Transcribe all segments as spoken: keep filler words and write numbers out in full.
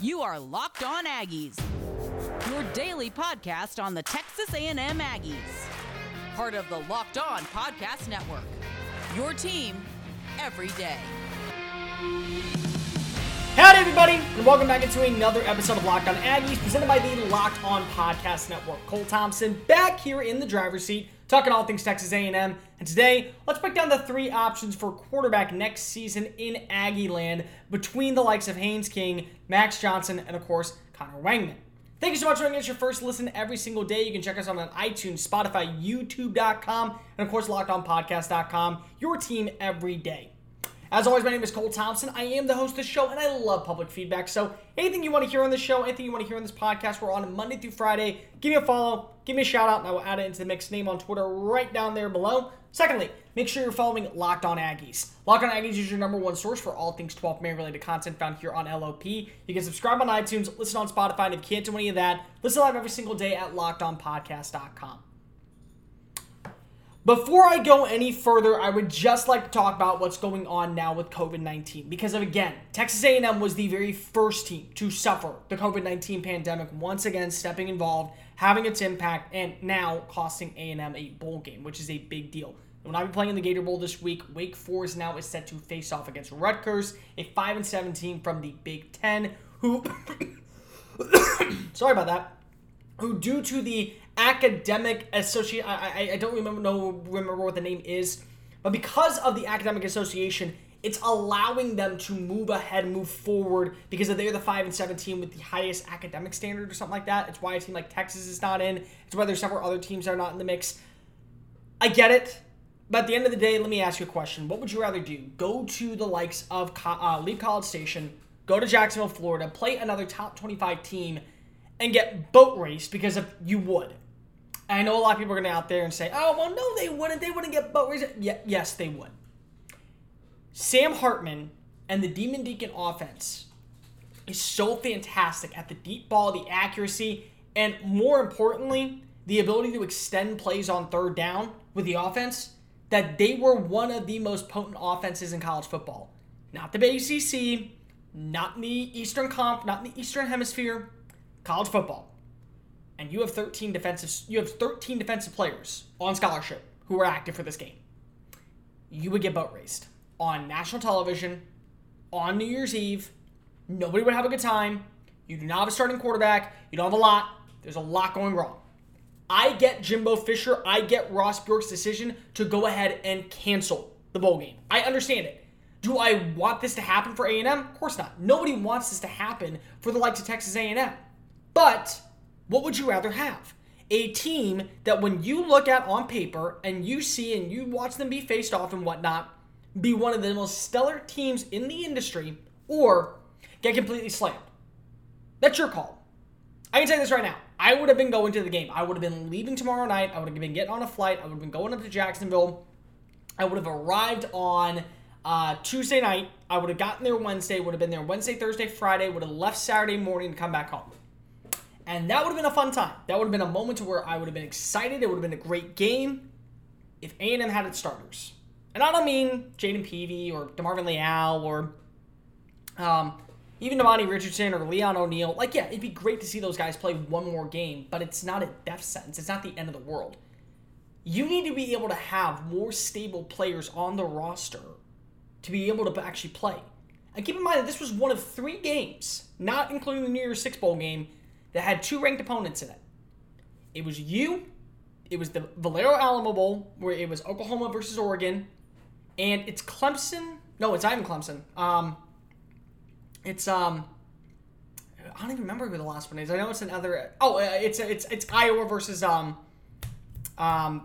You are Locked On Aggies, your daily podcast on the Texas A and M Aggies. Part of the Locked On Podcast Network, your team every day. Howdy, everybody, and welcome back into another episode of Locked On Aggies, presented by the Locked On Podcast Network. Cole Thompson back here in the driver's seat, talking all things Texas A and M, and today, let's break down the three options for quarterback next season in Aggie land between the likes of Haynes King, Max Johnson, and of course, Connor Weigman. Thank you so much for making us your first listen every single day. You can check us out on iTunes, Spotify, YouTube dot com, and of course, Locked On Podcast dot com, your team every day. As always, my name is Cole Thompson. I am the host of the show, and I love public feedback. So anything you want to hear on the show, anything you want to hear on this podcast, we're on Monday through Friday. Give me a follow, give me a shout out, and I will add it into the mix. Name on Twitter right down there below. Secondly, make sure you're following Locked On Aggies. Locked On Aggies is your number one source for all things twelfth man related content found here on L O P. You can subscribe on iTunes, listen on Spotify, and if you can't do any of that, listen live every single day at Locked On Podcast dot com. Before I go any further, I would just like to talk about what's going on now with covid nineteen. Because, of, again, Texas A and M was the very first team to suffer the covid nineteen pandemic, once again stepping involved, having its impact, and now costing A and M a bowl game, which is a big deal. They will not be playing in the Gator Bowl this week. Wake Forest now is set to face off against Rutgers, a five and seven team from the Big Ten, who, sorry about that, who due to the academic association, I, I, I don't remember no remember what the name is, but because of the academic association, it's allowing them to move ahead, move forward, because they're the five and seven team with the highest academic standard or something like that. It's why a team like Texas is not in. It's why there's several other teams that are not in the mix. I get it, but at the end of the day, let me ask you a question: what would you rather do? Go to the likes of uh, leave College Station, go to Jacksonville, Florida, play another top twenty-five team, and get boat raced because if you would. I know a lot of people are going to out there and say, oh, well, no, they wouldn't. They wouldn't get boat raced. Yeah, yes, they would. Sam Hartman and the Demond Deacon offense is so fantastic at the deep ball, the accuracy, and more importantly, the ability to extend plays on third down with the offense, that they were one of the most potent offenses in college football. Not the A C C, not in the Eastern Conf, not in the Eastern Hemisphere, college football. And you have thirteen defensive you have thirteen defensive players on scholarship who are active for this game. You would get boat raced on national television on New Year's Eve. Nobody would have a good time. You do not have a starting quarterback. You don't have a lot. There's a lot going wrong. I get Jimbo Fisher. I get Ross Bjork's decision to go ahead and cancel the bowl game. I understand it. Do I want this to happen for A and M? Of course not. Nobody wants this to happen for the likes of Texas A and M. But what would you rather have? A team that when you look at on paper and you see and you watch them be faced off and whatnot, be one of the most stellar teams in the industry, or get completely slammed? That's your call. I can tell you this right now. I would have been going to the game. I would have been leaving tomorrow night. I would have been getting on a flight. I would have been going up to Jacksonville. I would have arrived on uh, Tuesday night. I would have gotten there Wednesday. Would have been there Wednesday, Thursday, Friday. Would have left Saturday morning to come back home. And that would have been a fun time. That would have been a moment to where I would have been excited. It would have been a great game if A and M had its starters. And I don't mean Jaden Peavy or DeMarvin Leal or um, even Damani Richardson or Leon O'Neal. Like, yeah, it'd be great to see those guys play one more game, but it's not a death sentence. It's not the end of the world. You need to be able to have more stable players on the roster to be able to actually play. And keep in mind that this was one of three games, not including the New Year's Six Bowl game, that had two ranked opponents in it. It was you, it was the Valero Alamo Bowl, where it was Oklahoma versus Oregon, and it's Clemson, no, it's not even Clemson, um, it's, um, I don't even remember who the last one is, I know it's another, oh, it's, it's, it's Iowa versus, um, um,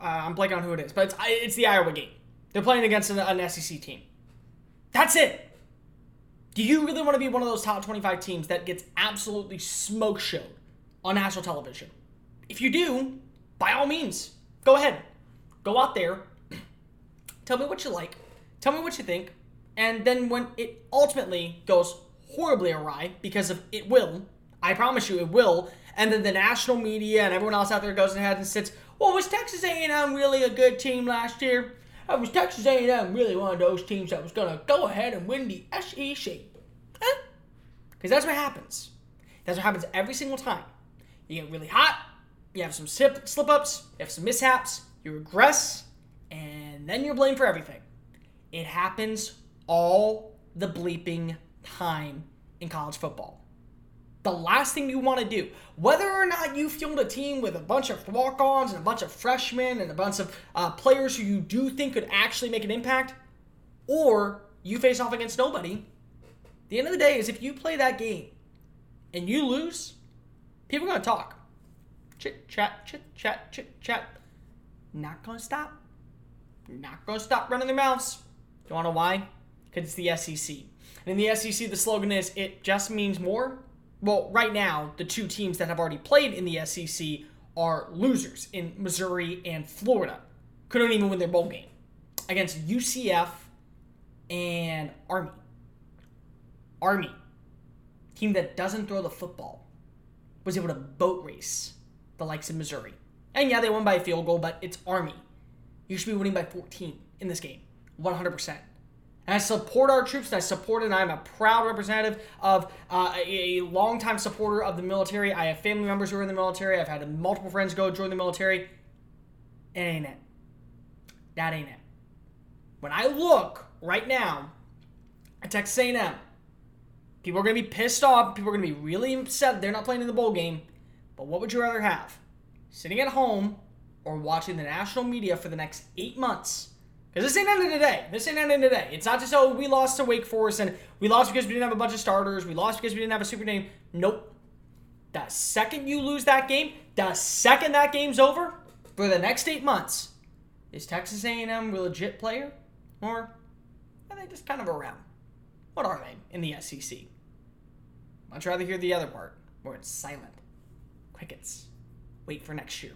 uh, I'm blanking on who it is, but it's, it's the Iowa game. They're playing against an, an S E C team. That's it. Do you really want to be one of those top twenty-five teams that gets absolutely smoke showed on national television? If you do, by all means, go ahead. Go out there. Tell me what you like. Tell me what you think. And then when it ultimately goes horribly awry, because of it will, I promise you it will, and then the national media and everyone else out there goes ahead and sits, well, was Texas A and M really a good team last year? Oh, was Texas A and M really one of those teams that was going to go ahead and win the S E C? Because eh? Because that's what happens. That's what happens every single time. You get really hot, you have some slip-ups, you have some mishaps, you regress, and then you're blamed for everything. It happens all the bleeping time in college football. The last thing you want to do, whether or not you field a team with a bunch of walk-ons and a bunch of freshmen and a bunch of uh, players who you do think could actually make an impact, or you face off against nobody, the end of the day is if you play that game and you lose, people are going to talk. Chit, chat, chit, chat, chit, chat. Not going to stop. Not going to stop running their mouths. You want to know why? Because it's the S E C. And in the S E C, the slogan is, it just means more. Well, right now, the two teams that have already played in the S E C are losers in Missouri and Florida. Couldn't even win their bowl game against U C F and Army. Army, team that doesn't throw the football, was able to boat race the likes of Missouri. And yeah, they won by a field goal, but it's Army. You should be winning by fourteen in this game, one hundred percent. And I support our troops, and I support it, and I'm a proud representative of uh, a, a longtime supporter of the military. I have family members who are in the military. I've had multiple friends go join the military. It ain't it. That ain't it. When I look right now at Texas A and M, people are going to be pissed off. People are going to be really upset they're not playing in the bowl game. But what would you rather have? Sitting at home or watching the national media for the next eight months? Because this ain't ending today. This ain't ending today. It's not just, oh, we lost to Wake Forest, and we lost because we didn't have a bunch of starters. We lost because we didn't have a super name. Nope. The second you lose that game, the second that game's over, for the next eight months, is Texas A and M a legit player? Or are they just kind of around? What are they in the S E C? Much rather hear the other part, where it's silent. Crickets. Wait for next year.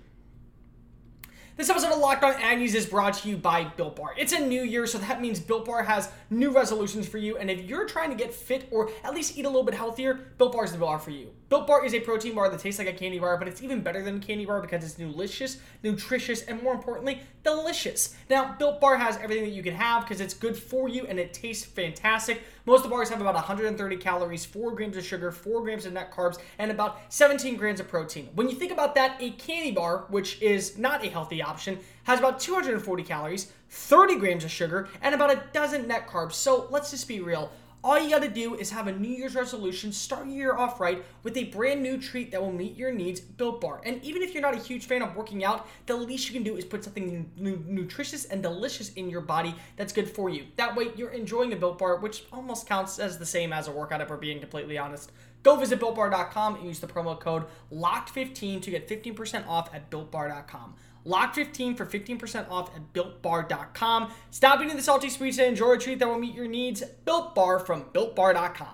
This episode of Locked On Aggies is brought to you by Built Bar. It's a new year, so that means Built Bar has new resolutions for you. And if you're trying to get fit or at least eat a little bit healthier, Built Bar is the bar for you. Built Bar is a protein bar that tastes like a candy bar, but it's even better than a candy bar because it's delicious, nutritious, and more importantly, delicious. Now, Built Bar has everything that you can have because it's good for you and it tastes fantastic. Most of the bars have about one hundred thirty calories, four grams of sugar, four grams of net carbs, and about seventeen grams of protein. When you think about that, a candy bar, which is not a healthy option, has about two hundred forty calories, thirty grams of sugar, and about a dozen net carbs. So let's just be real. All you gotta do is have a New Year's resolution, start your year off right with a brand new treat that will meet your needs, Built Bar. And even if you're not a huge fan of working out, the least you can do is put something nu- nutritious and delicious in your body that's good for you. That way you're enjoying a Built Bar, which almost counts as the same as a workout if we're being completely honest. Go visit Built Bar dot com and use the promo code locked fifteen to get fifteen percent off at Built Bar dot com. Locked fifteen for fifteen percent off at Built Bar dot com. Stop eating the salty sweets and enjoy a treat that will meet your needs. Built Bar from Built Bar dot com.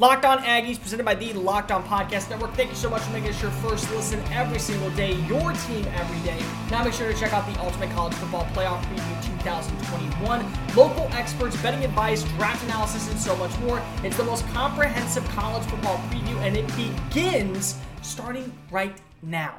Locked On Aggies, presented by the Locked On Podcast Network. Thank you so much for making us your first listen every single day, your team every day. Now make sure to check out the Ultimate College Football Playoff Preview two thousand twenty-one. Local experts, betting advice, draft analysis, and so much more. It's the most comprehensive college football preview, and it begins starting right now.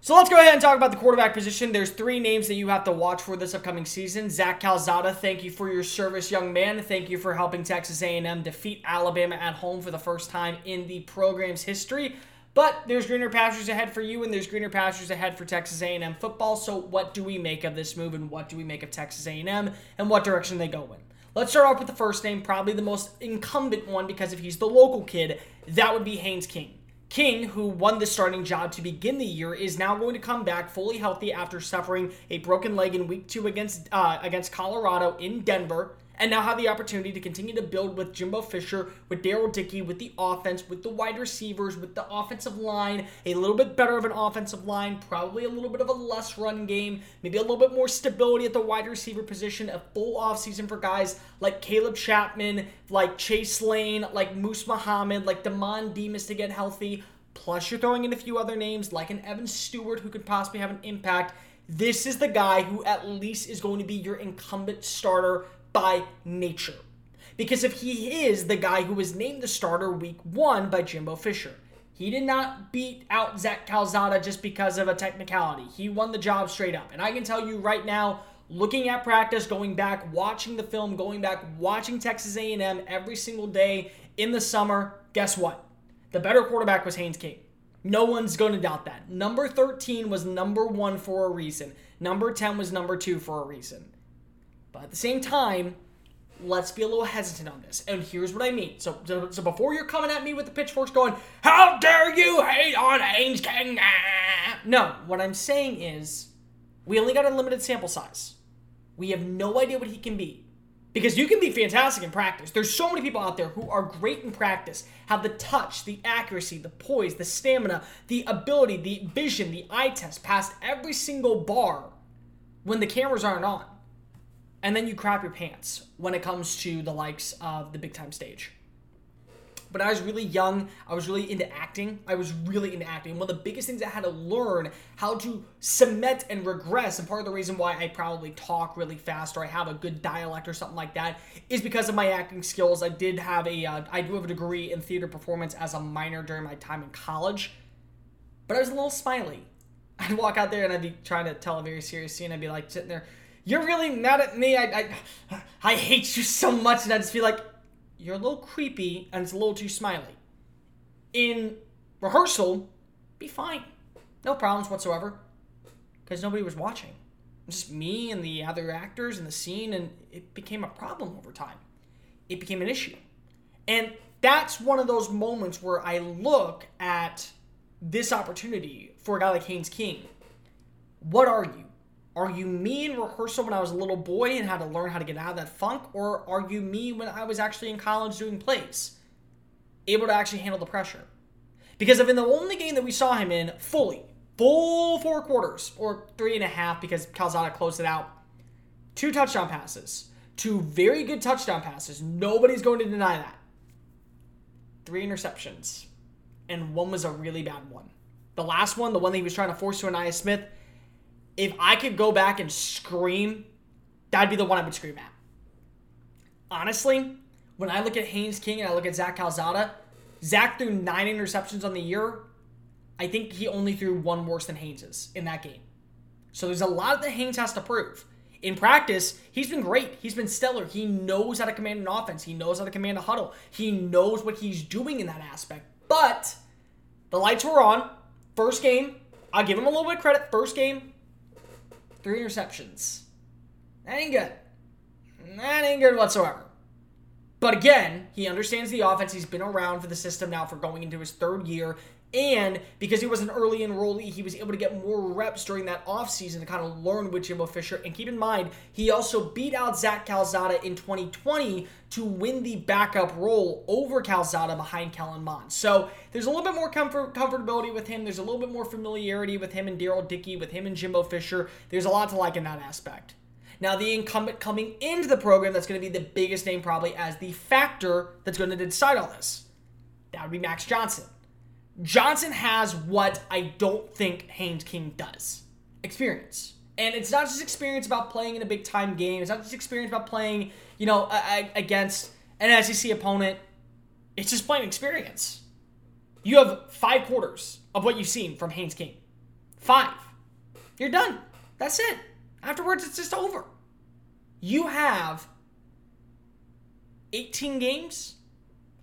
So let's go ahead and talk about the quarterback position. There's three names that you have to watch for this upcoming season. Zach Calzada, thank you for your service, young man. Thank you for helping Texas A and M defeat Alabama at home for the first time in the program's history. But there's greener pastures ahead for you, and there's greener pastures ahead for Texas A and M football. So what do we make of this move, and what do we make of Texas A and M, and what direction they go in? Let's start off with the first name, probably the most incumbent one, because if he's the local kid, that would be Haynes King. King, who won the starting job to begin the year, is now going to come back fully healthy after suffering a broken leg in week two against uh, against Colorado in Denver, and now have the opportunity to continue to build with Jimbo Fisher, with Daryl Dickey, with the offense, with the wide receivers, with the offensive line, a little bit better of an offensive line, probably a little bit of a less run game, maybe a little bit more stability at the wide receiver position, a full offseason for guys like Caleb Chapman, like Chase Lane, like Moose Muhammad, like Demond Demas to get healthy, plus you're throwing in a few other names like an Evan Stewart who could possibly have an impact. This is the guy who at least is going to be your incumbent starter by nature. Because if he is the guy who was named the starter week one by Jimbo Fisher, he did not beat out Zach Calzada just because of a technicality. He won the job straight up. And I can tell you right now, looking at practice, going back, watching the film, going back, watching Texas A and M every single day in the summer, guess what? The better quarterback was Haynes King. No one's going to doubt that. Number thirteen was number one for a reason. Number ten was number two for a reason. But at the same time, let's be a little hesitant on this. And here's what I mean. So, so, so before you're coming at me with the pitchforks going, how dare you hate on Haynes King? No, what I'm saying is we only got a limited sample size. We have no idea what he can be. Because you can be fantastic in practice. There's so many people out there who are great in practice, have the touch, the accuracy, the poise, the stamina, the ability, the vision, the eye test, past every single bar when the cameras aren't on. And then you crap your pants when it comes to the likes of the big time stage. But I was really young. I was really into acting. I was really into acting. One of the biggest things I had to learn how to cement and regress, and part of the reason why I probably talk really fast or I have a good dialect or something like that is because of my acting skills. I did have a, uh, I do have a degree in theater performance as a minor during my time in college. But I was a little smiley. I'd walk out there and I'd be trying to tell a very serious scene. I'd be like sitting there, you're really mad at me. I, I, I hate you so much. And I'd just be like, you're a little creepy and it's a little too smiley. In rehearsal, be fine. No problems whatsoever. Because nobody was watching. Just me and the other actors in the scene, and it became a problem over time. It became an issue. And that's one of those moments where I look at this opportunity for a guy like Haynes King. What are you? Are you me in rehearsal when I was a little boy and had to learn how to get out of that funk? Or are you me when I was actually in college doing plays, able to actually handle the pressure? Because if in the only game that we saw him in fully, full four quarters, or three and a half because Calzada closed it out, two touchdown passes, two very good touchdown passes, nobody's going to deny that. Three interceptions, and one was a really bad one. The last one, the one that he was trying to force to Ainias Smith, if I could go back and scream, that'd be the one I would scream at. Honestly, when I look at Haynes King and I look at Zach Calzada, Zach threw nine interceptions on the year. I think he only threw one worse than Haynes's in that game. So there's a lot that Haynes has to prove. In practice, he's been great. He's been stellar. He knows how to command an offense. He knows how to command a huddle. He knows what he's doing in that aspect. But the lights were on. First game, I'll give him a little bit of credit. First game, three interceptions. That ain't good. That ain't good whatsoever. But again, he understands the offense. He's been around for the system now for going into his third year. And because he was an early enrollee, he was able to get more reps during that offseason to kind of learn with Jimbo Fisher. And keep in mind, he also beat out Zach Calzada in twenty twenty to win the backup role over Calzada behind Kellen Mond. So there's a little bit more comfort, comfortability with him. There's a little bit more familiarity with him and Daryl Dickey, with him and Jimbo Fisher. There's a lot to like in that aspect. Now, the incumbent coming into the program that's going to be the biggest name probably as the factor that's going to decide all this, that would be Max Johnson. Johnson has what I don't think Haynes King does. Experience. And it's not just experience about playing in a big-time game. It's not just experience about playing, you know, against an S E C opponent. It's just playing experience. You have five quarters of what you've seen from Haynes King. Five. You're done. That's it. Afterwards, it's just over. You have eighteen games.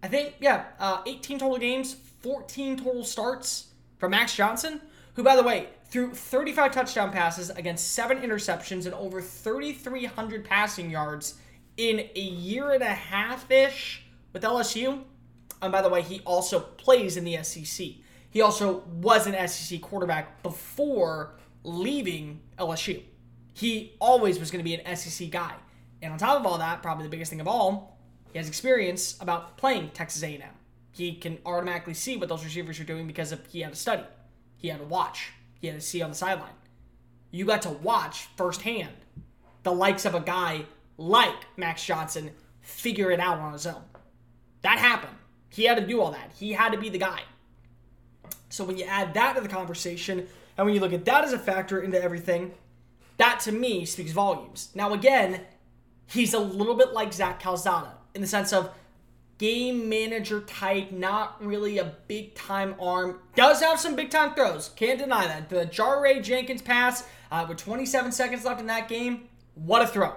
I think, yeah, uh, eighteen total games. fourteen total starts from Max Johnson, who, by the way, threw thirty-five touchdown passes against seven interceptions and over thirty-three hundred passing yards in a year and a half-ish with L S U. And by the way, he also plays in the S E C. He also was an S E C quarterback before leaving L S U. He always was going to be an S E C guy. And on top of all that, probably the biggest thing of all, he has experience about playing Texas A and M. He can automatically see what those receivers are doing because of, he had to study. He had to watch. He had to see on the sideline. You got to watch firsthand the likes of a guy like Max Johnson figure it out on his own. That happened. He had to do all that. He had to be the guy. So when you add that to the conversation, and when you look at that as a factor into everything, that to me speaks volumes. Now again, he's a little bit like Zach Calzada in the sense of game manager type, not really a big-time arm. Does have some big-time throws. Can't deny that. The Jar Ray Jenkins pass uh, with twenty-seven seconds left in that game, What a throw.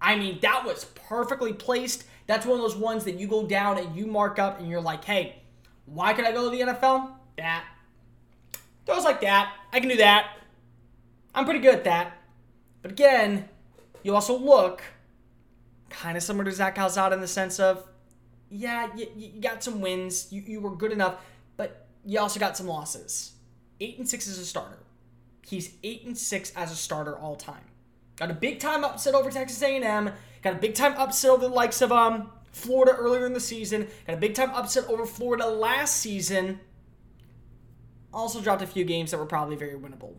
I mean, that was perfectly placed. That's one of those ones that you go down and you mark up and you're like, hey, why could I go to the N F L? That. Throws like that. I can do that. I'm pretty good at that. But again, you also look kind of similar to Zach Calzada in the sense of, yeah, you, you got some wins. You, you were good enough, but you also got some losses. Eight and six as a starter. He's eight and six as a starter all time. Got a big time upset over Texas A and M. Got a big time upset over the likes of um Florida earlier in the season. Got a big time upset over Florida last season. Also dropped a few games that were probably very winnable.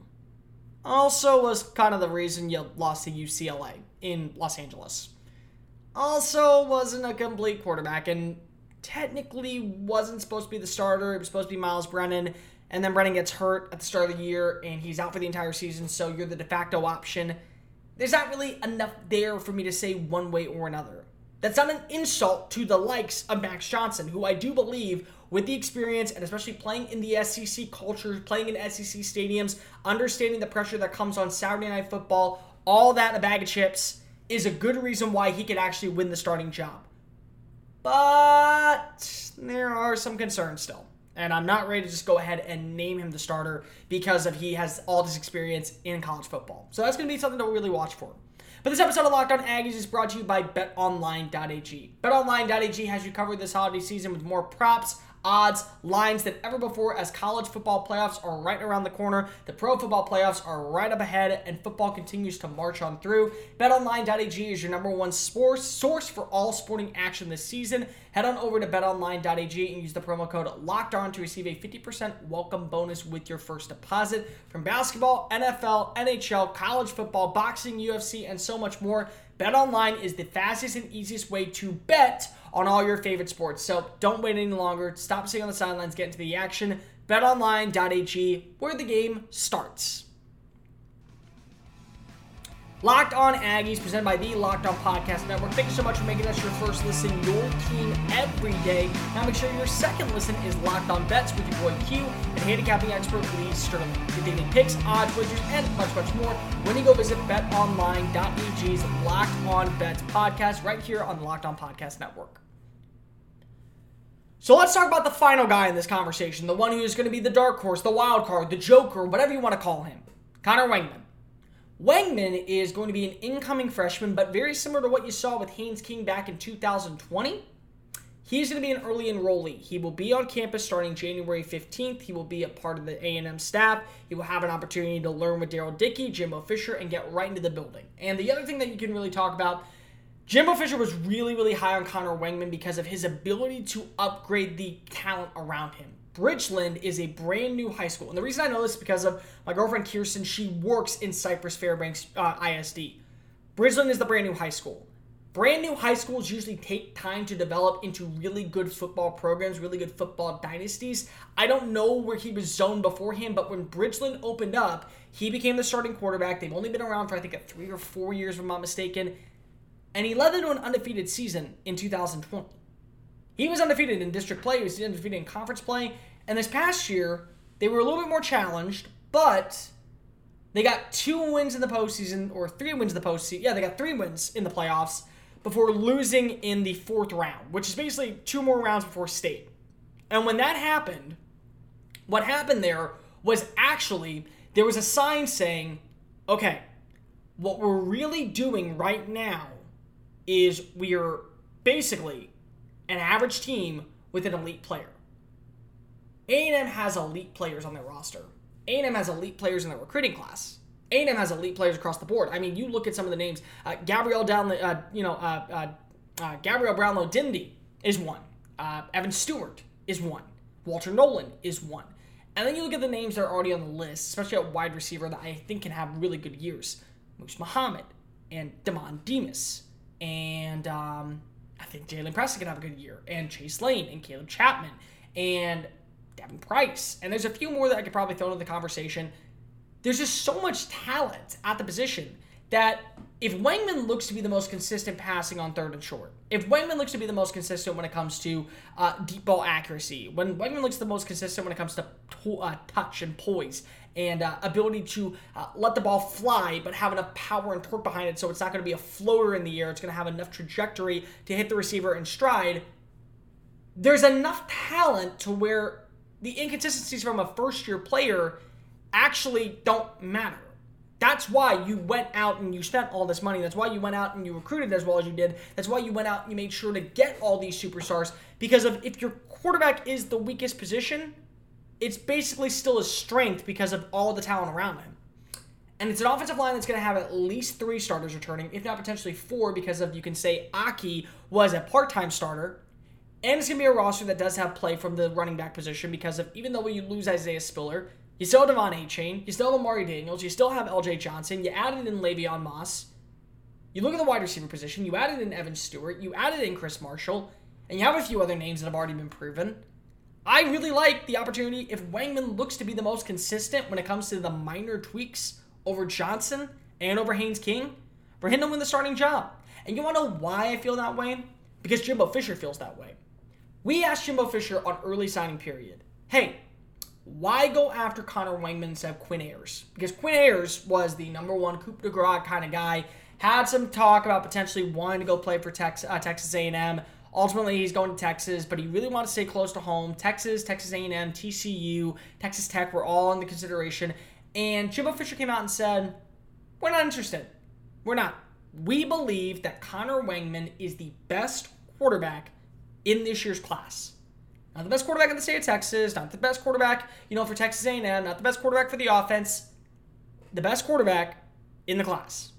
Also was kind of the reason you lost to U C L A in Los Angeles. Also wasn't a complete quarterback and technically wasn't supposed to be the starter. It was supposed to be Miles Brennan. And then Brennan gets hurt at the start of the year and he's out for the entire season. So you're the de facto option. There's not really enough there for me to say one way or another. That's not an insult to the likes of Max Johnson, who I do believe, with the experience and especially playing in the S E C culture, playing in S E C stadiums, understanding the pressure that comes on Saturday Night Football, all that in a bag of chips, is a good reason why he could actually win the starting job. But there are some concerns still. And I'm not ready to just go ahead and name him the starter because of he has all this experience in college football. So that's going to be something to really watch for. But this episode of Locked On Aggies is brought to you by bet online dot a g. bet online dot a g has you covered this holiday season with more props, odds, lines than ever before as college football playoffs are right around the corner. The pro football playoffs are right up ahead and football continues to march on through. bet online dot a g is your number one sports source for all sporting action this season. Head on over to bet online dot a g and use the promo code LOCKEDON to receive a fifty percent welcome bonus with your first deposit. From basketball, N F L, N H L, college football, boxing, U F C, and so much more, BetOnline is the fastest and easiest way to bet on all your favorite sports. So don't wait any longer. Stop sitting on the sidelines. Get into the action. bet online dot a g, where the game starts. Locked On Aggies, presented by the Locked On Podcast Network. Thank you so much for making us your first listen, your team every day. Now make sure your second listen is Locked On Bets with your boy Q and handicapping expert Lee Sterling. Your daily picks, odds, wagers, and much, much more when you go visit bet online dot a g's Locked On Bets podcast right here on the Locked On Podcast Network. So let's talk about the final guy in this conversation, the one who is going to be the dark horse, the wild card, the joker, whatever you want to call him, Connor Weigman. Weigman is going to be an incoming freshman, but very similar to what you saw with Haynes King back in two thousand twenty. He's going to be an early enrollee. He will be on campus starting January fifteenth. He will be a part of the A and M staff. He will have an opportunity to learn with Daryl Dickey, Jimbo Fisher, and get right into the building. And the other thing that you can really talk about, Jimbo Fisher was really, really high on Connor Weigman because of his ability to upgrade the talent around him. Bridgeland is a brand new high school. And the reason I know this is because of my girlfriend Kirsten. She works in Cypress Fairbanks uh, I S D. Bridgeland is the brand new high school. Brand new high schools usually take time to develop into really good football programs, really good football dynasties. I don't know where he was zoned beforehand, but when Bridgeland opened up, he became the starting quarterback. They've only been around for, I think, three or four years, if I'm not mistaken. And he led them to an undefeated season in two thousand twenty. He was undefeated in district play. He was undefeated in conference play. And this past year, they were a little bit more challenged, but they got two wins in the postseason, or three wins in the postseason. Yeah, they got three wins in the playoffs before losing in the fourth round, which is basically two more rounds before state. And when that happened, what happened there was actually there was a sign saying, okay, what we're really doing right now is we're basically an average team with an elite player. A and M has elite players on their roster. A and M has elite players in their recruiting class. A and M has elite players across the board. I mean, you look at some of the names. Uh, Gabrielle Downlow, uh, you know, uh, uh, uh, Gabrielle Brownlow Dimdy is one. Uh, Evan Stewart is one. Walter Nolan is one. And then you look at the names that are already on the list, especially at wide receiver that I think can have really good years. Moose Muhammad and Demond Demas and um, I think Jalen Preston can have a good year, and Chase Lane, and Caleb Chapman, and Devin Price. And there's a few more that I could probably throw into the conversation. There's just so much talent at the position that if Weigman looks to be the most consistent passing on third and short, if Weigman looks to be the most consistent when it comes to uh, deep ball accuracy, when Weigman looks the most consistent when it comes to to- uh, touch and poise and uh, ability to uh, let the ball fly but have enough power and torque behind it so it's not going to be a floater in the air, it's going to have enough trajectory to hit the receiver in stride, there's enough talent to where the inconsistencies from a first-year player actually don't matter. That's why you went out and you spent all this money. That's why you went out and you recruited as well as you did. That's why you went out and you made sure to get all these superstars, because of if your quarterback is the weakest position, it's basically still a strength because of all the talent around him. And it's an offensive line that's going to have at least three starters returning, if not potentially four, because of you can say Aki was a part-time starter. And it's going to be a roster that does have play from the running back position because of, even though you lose Isaiah Spiller, you still have Devon Achane, you still have Amari Daniels, you still have L J Johnson, you added in Le'Veon Moss. You look at the wide receiver position, you added in Evan Stewart, you added in Chris Marshall, and you have a few other names that have already been proven. I really like the opportunity if Weigman looks to be the most consistent when it comes to the minor tweaks over Johnson and over Haynes King for him to win the starting job. And you want to know why I feel that way? Because Jimbo Fisher feels that way. We asked Jimbo Fisher on early signing period, hey, why go after Connor Weigman instead of Quinn Ewers? Because Quinn Ewers was the number one coup de grace kind of guy, had some talk about potentially wanting to go play for Tex- uh, Texas A and M. Ultimately, he's going to Texas, but he really wanted to stay close to home. Texas, Texas A and M, T C U, Texas Tech were all in the consideration. And Jimbo Fisher came out and said, we're not interested. We're not. We believe that Connor Weigman is the best quarterback in this year's class. Not the best quarterback in the state of Texas, not the best quarterback, you know, for Texas A and M, not the best quarterback for the offense, the best quarterback in the class.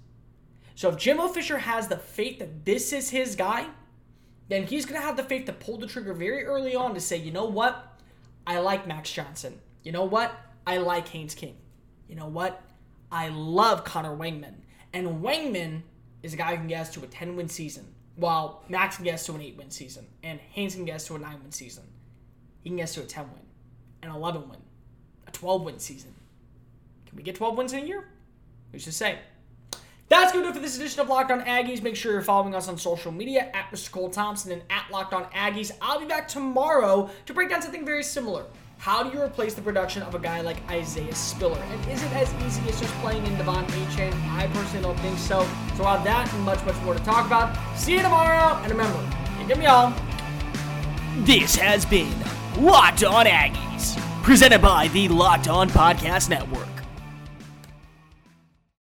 So if Jimbo Fisher has the faith that this is his guy, then he's going to have the faith to pull the trigger very early on to say, you know what? I like Max Johnson. You know what? I like Haynes King. You know what? I love Connor Weigman. And Weigman is a guy who can get us to a ten-win season. While Max can get us to an eight-win season, and Haynes can get us to a nine-win season. He can get us to a ten-win, an eleven-win, a twelve-win season. Can we get twelve wins in a year? Who's to say? That's going to do it for this edition of Locked On Aggies. Make sure you're following us on social media, at Mister Cole Thompson and at Locked On Aggies. I'll be back tomorrow to break down something very similar. How do you replace the production of a guy like Isaiah Spiller? And is it as easy as just playing in Devon Achane? I personally don't think so. So I'll have that and much, much more to talk about. See you tomorrow. And remember, you give me all. This has been Locked On Aggies, presented by the Locked On Podcast Network.